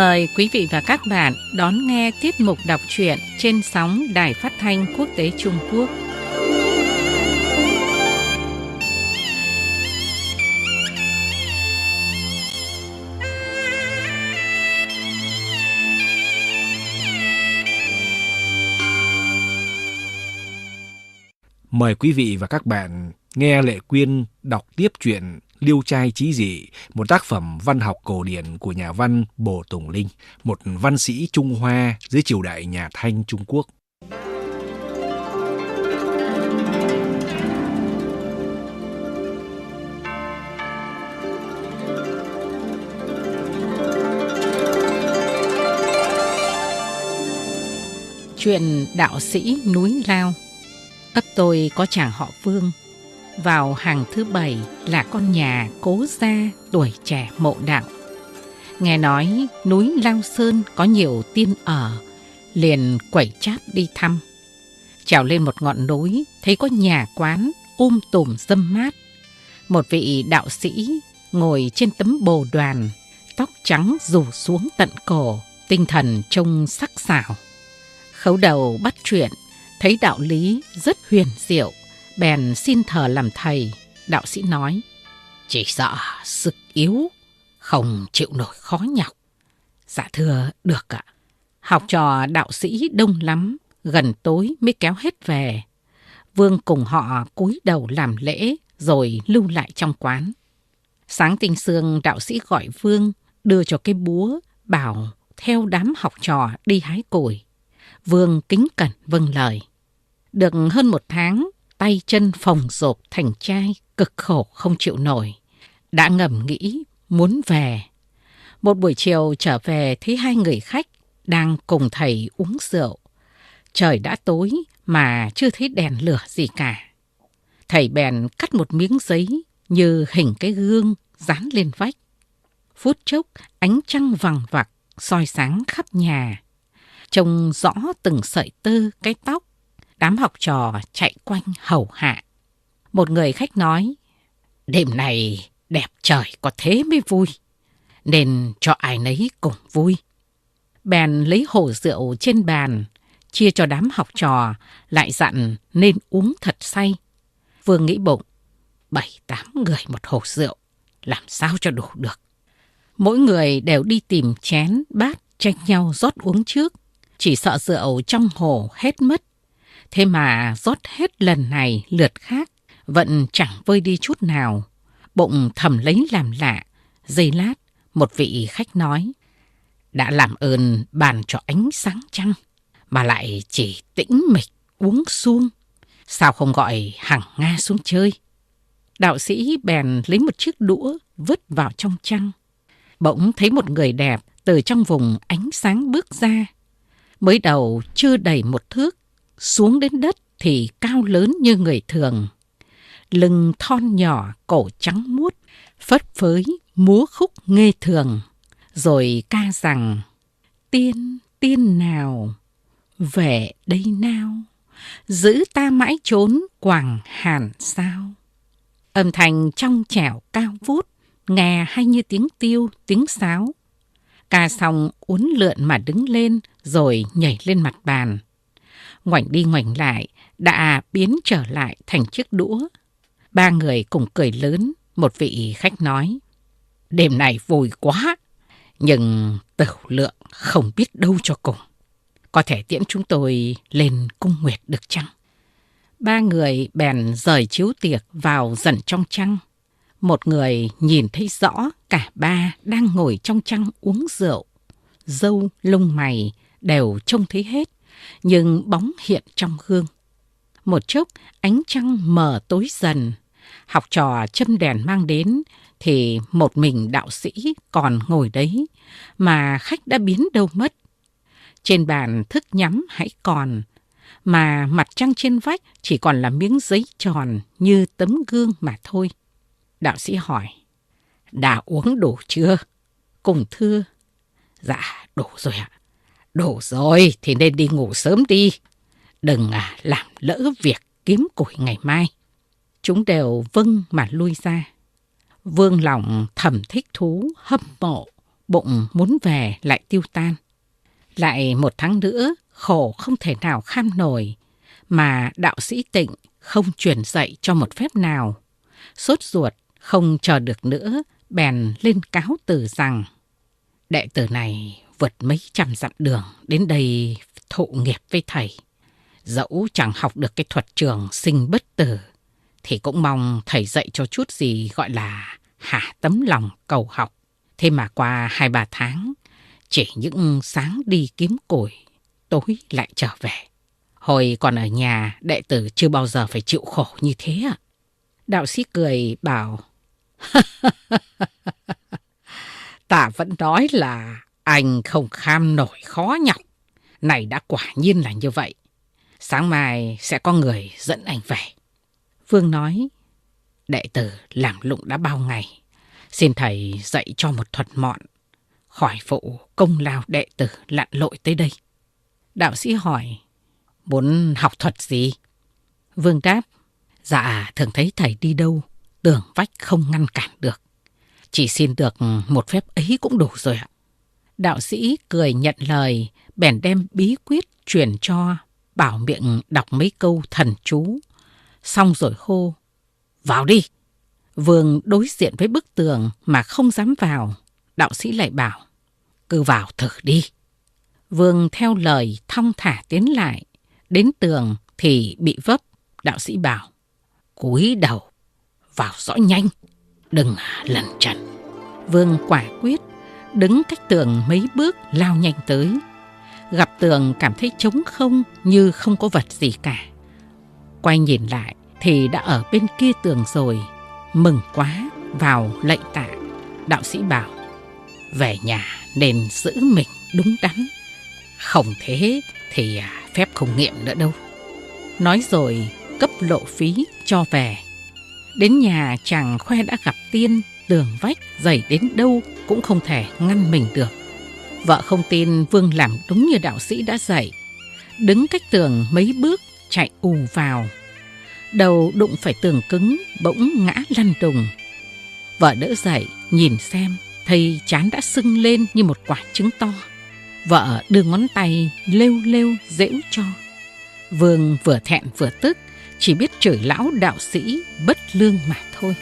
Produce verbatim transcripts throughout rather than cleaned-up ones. Mời quý vị và các bạn đón nghe tiết mục đọc truyện trên sóng Đài Phát Thanh Quốc tế Trung Quốc. Mời quý vị và các bạn nghe Lệ Quyên đọc tiếp truyện Liêu trai chí dị, một tác phẩm văn học cổ điển của nhà văn Bồ Tùng Linh, một văn sĩ Trung Hoa dưới triều đại nhà Thanh Trung Quốc. Chuyện đạo sĩ núi lao. Ấp tôi có chàng họ Vương, vào hàng thứ bảy là con nhà Cố gia tuổi trẻ mộ đạo. Nghe nói núi Lao Sơn có nhiều tiên ở, liền quẩy cháp đi thăm. Trèo lên một ngọn núi, thấy có nhà quán um tùm râm mát. Một vị đạo sĩ ngồi trên tấm bồ đoàn, tóc trắng rủ xuống tận cổ, tinh thần trông sắc sảo. Khấu đầu bắt chuyện, thấy đạo lý rất huyền diệu, bèn xin thờ làm thầy. Đạo sĩ nói: "Chỉ sợ sức yếu, không chịu nổi khó nhọc." "Dạ thưa, được ạ." Học trò đạo sĩ đông lắm, gần tối mới kéo hết về. Vương cùng họ cúi đầu làm lễ, rồi lưu lại trong quán. Sáng tinh sương, đạo sĩ gọi Vương, đưa cho cái búa, bảo theo đám học trò đi hái củi. Vương kính cẩn vâng lời. Được hơn một tháng, tay chân phồng rộp thành chai, cực khổ không chịu nổi. Đã ngầm nghĩ muốn về. Một buổi chiều trở về, thấy hai người khách đang cùng thầy uống rượu. Trời đã tối mà chưa thấy đèn lửa gì cả. Thầy bèn cắt một miếng giấy như hình cái gương dán lên vách. Phút chốc ánh trăng vằng vặc soi sáng khắp nhà, trông rõ từng sợi tơ cái tóc. Đám học trò chạy quanh hầu hạ. Một người khách nói: "Đêm này đẹp trời có thế mới vui, nên cho ai nấy cùng vui." Bèn lấy hồ rượu trên bàn, chia cho đám học trò, lại dặn nên uống thật say. Vương nghĩ bụng, bảy tám người một hồ rượu, làm sao cho đủ được. Mỗi người đều đi tìm chén, bát, tranh nhau rót uống trước, chỉ sợ rượu trong hồ hết mất. Thế mà rót hết lần này lượt khác, vẫn chẳng vơi đi chút nào. Bụng thầm lấy làm lạ. Giây lát, một vị khách nói: "Đã làm ơn bàn cho ánh sáng trăng, mà lại chỉ tĩnh mịch uống suông. Sao không gọi hàng Nga xuống chơi?" Đạo sĩ bèn lấy một chiếc đũa vứt vào trong trăng. Bỗng thấy một người đẹp từ trong vùng ánh sáng bước ra. Mới đầu chưa đầy một thước, xuống đến đất thì cao lớn như người thường. Lưng thon nhỏ, cổ trắng muốt, phất phới, múa khúc nghê thường. Rồi ca rằng: "Tiên, tiên nào, về đây nào, giữ ta mãi trốn Quảng Hàn sao." Âm thanh trong trẻo cao vút, nghe hay như tiếng tiêu, tiếng sáo. Ca xong uốn lượn mà đứng lên, rồi nhảy lên mặt bàn. Ngoảnh đi ngoảnh lại, đã biến trở lại thành chiếc đũa. Ba người cùng cười lớn. Một vị khách nói: "Đêm này vui quá, nhưng tửu lượng không biết đâu cho cùng. Có thể tiễn chúng tôi lên cung nguyệt được chăng?" Ba người bèn rời chiếu tiệc vào dần trong trăng. Một người nhìn thấy rõ cả ba đang ngồi trong trăng uống rượu. Râu lông mày đều trông thấy hết, nhưng bóng hiện trong gương. Một chốc ánh trăng mờ tối dần. Học trò châm đèn mang đến, thì một mình đạo sĩ còn ngồi đấy, mà khách đã biến đâu mất. Trên bàn thức nhắm hãy còn, mà mặt trăng trên vách chỉ còn là miếng giấy tròn như tấm gương mà thôi. Đạo sĩ hỏi: "Đã uống đủ chưa?" Cùng thưa: "Dạ đủ rồi ạ." "Đủ rồi thì nên đi ngủ sớm đi, đừng à, làm lỡ việc kiếm củi ngày mai." Chúng đều vâng mà lui ra. Vương lòng thầm thích thú, hâm mộ, bụng muốn về lại tiêu tan. Lại một tháng nữa, khổ không thể nào kham nổi, mà đạo sĩ Tịnh không truyền dạy cho một phép nào. Sốt ruột, không chờ được nữa, bèn lên cáo từ rằng: đệ tử này vượt mấy trăm dặm đường đến đây thụ nghiệp với thầy. Dẫu chẳng học được cái thuật trường sinh bất tử, thì cũng mong thầy dạy cho chút gì gọi là hạ tấm lòng cầu học. Thế mà qua hai ba tháng, chỉ những sáng đi kiếm củi, tối lại trở về. Hồi còn ở nhà, đệ tử chưa bao giờ phải chịu khổ như thế ạ. Đạo sĩ cười bảo: ta vẫn nói là anh không kham nổi khó nhọc. Này đã quả nhiên là như vậy. Sáng mai sẽ có người dẫn anh về. Vương nói: đệ tử làm lụng đã bao ngày, xin thầy dạy cho một thuật mọn, khỏi phụ công lao đệ tử lặn lội tới đây. Đạo sĩ hỏi: muốn học thuật gì? Vương đáp: dạ thường thấy thầy đi đâu, tường vách không ngăn cản được. Chỉ xin được một phép ấy cũng đủ rồi ạ. Đạo sĩ cười nhận lời, bèn đem bí quyết truyền cho, bảo miệng đọc mấy câu thần chú. Xong rồi hô: vào đi! Vương đối diện với bức tường mà không dám vào. Đạo sĩ lại bảo: cứ vào thử đi. Vương theo lời thong thả tiến lại. Đến tường thì bị vấp. Đạo sĩ bảo: cúi đầu, vào rõ nhanh, đừng lẩn tránh. Vương quả quyết, đứng cách tường mấy bước lao nhanh tới. Gặp tường cảm thấy trống không, như không có vật gì cả. Quay nhìn lại thì đã ở bên kia tường rồi. Mừng quá, vào lạy tạ. Đạo sĩ bảo: về nhà nên giữ mình đúng đắn, không thế thì phép không nghiệm nữa đâu. Nói rồi cấp lộ phí cho về. Đến nhà chàng khoe đã gặp tiên, tường vách dày đến đâu cũng không thể ngăn mình được. Vợ không tin Vương làm đúng như đạo sĩ đã dạy, đứng cách tường mấy bước chạy ù vào. Đầu đụng phải tường cứng, bỗng ngã lăn đùng. Vợ đỡ dậy, nhìn xem, thấy trán đã sưng lên như một quả trứng to. Vợ đưa ngón tay lêu lêu dễu cho. Vương vừa thẹn vừa tức, chỉ biết chửi lão đạo sĩ bất lương mà thôi.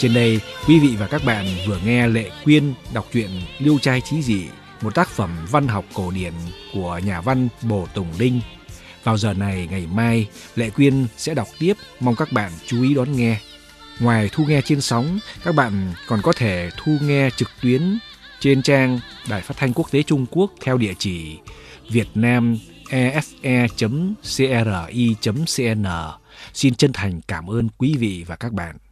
Trên đây, quý vị và các bạn vừa nghe Lệ Quyên đọc truyện Liêu trai chí dị, một tác phẩm văn học cổ điển của nhà văn Bồ Tùng Linh. Vào giờ này ngày mai, Lệ Quyên sẽ đọc tiếp, mong các bạn chú ý đón nghe. Ngoài thu nghe trên sóng, các bạn còn có thể thu nghe trực tuyến trên trang Đài Phát Thanh Quốc tế Trung Quốc theo địa chỉ vietnamesefe chấm c r i chấm c n. Xin chân thành cảm ơn quý vị và các bạn.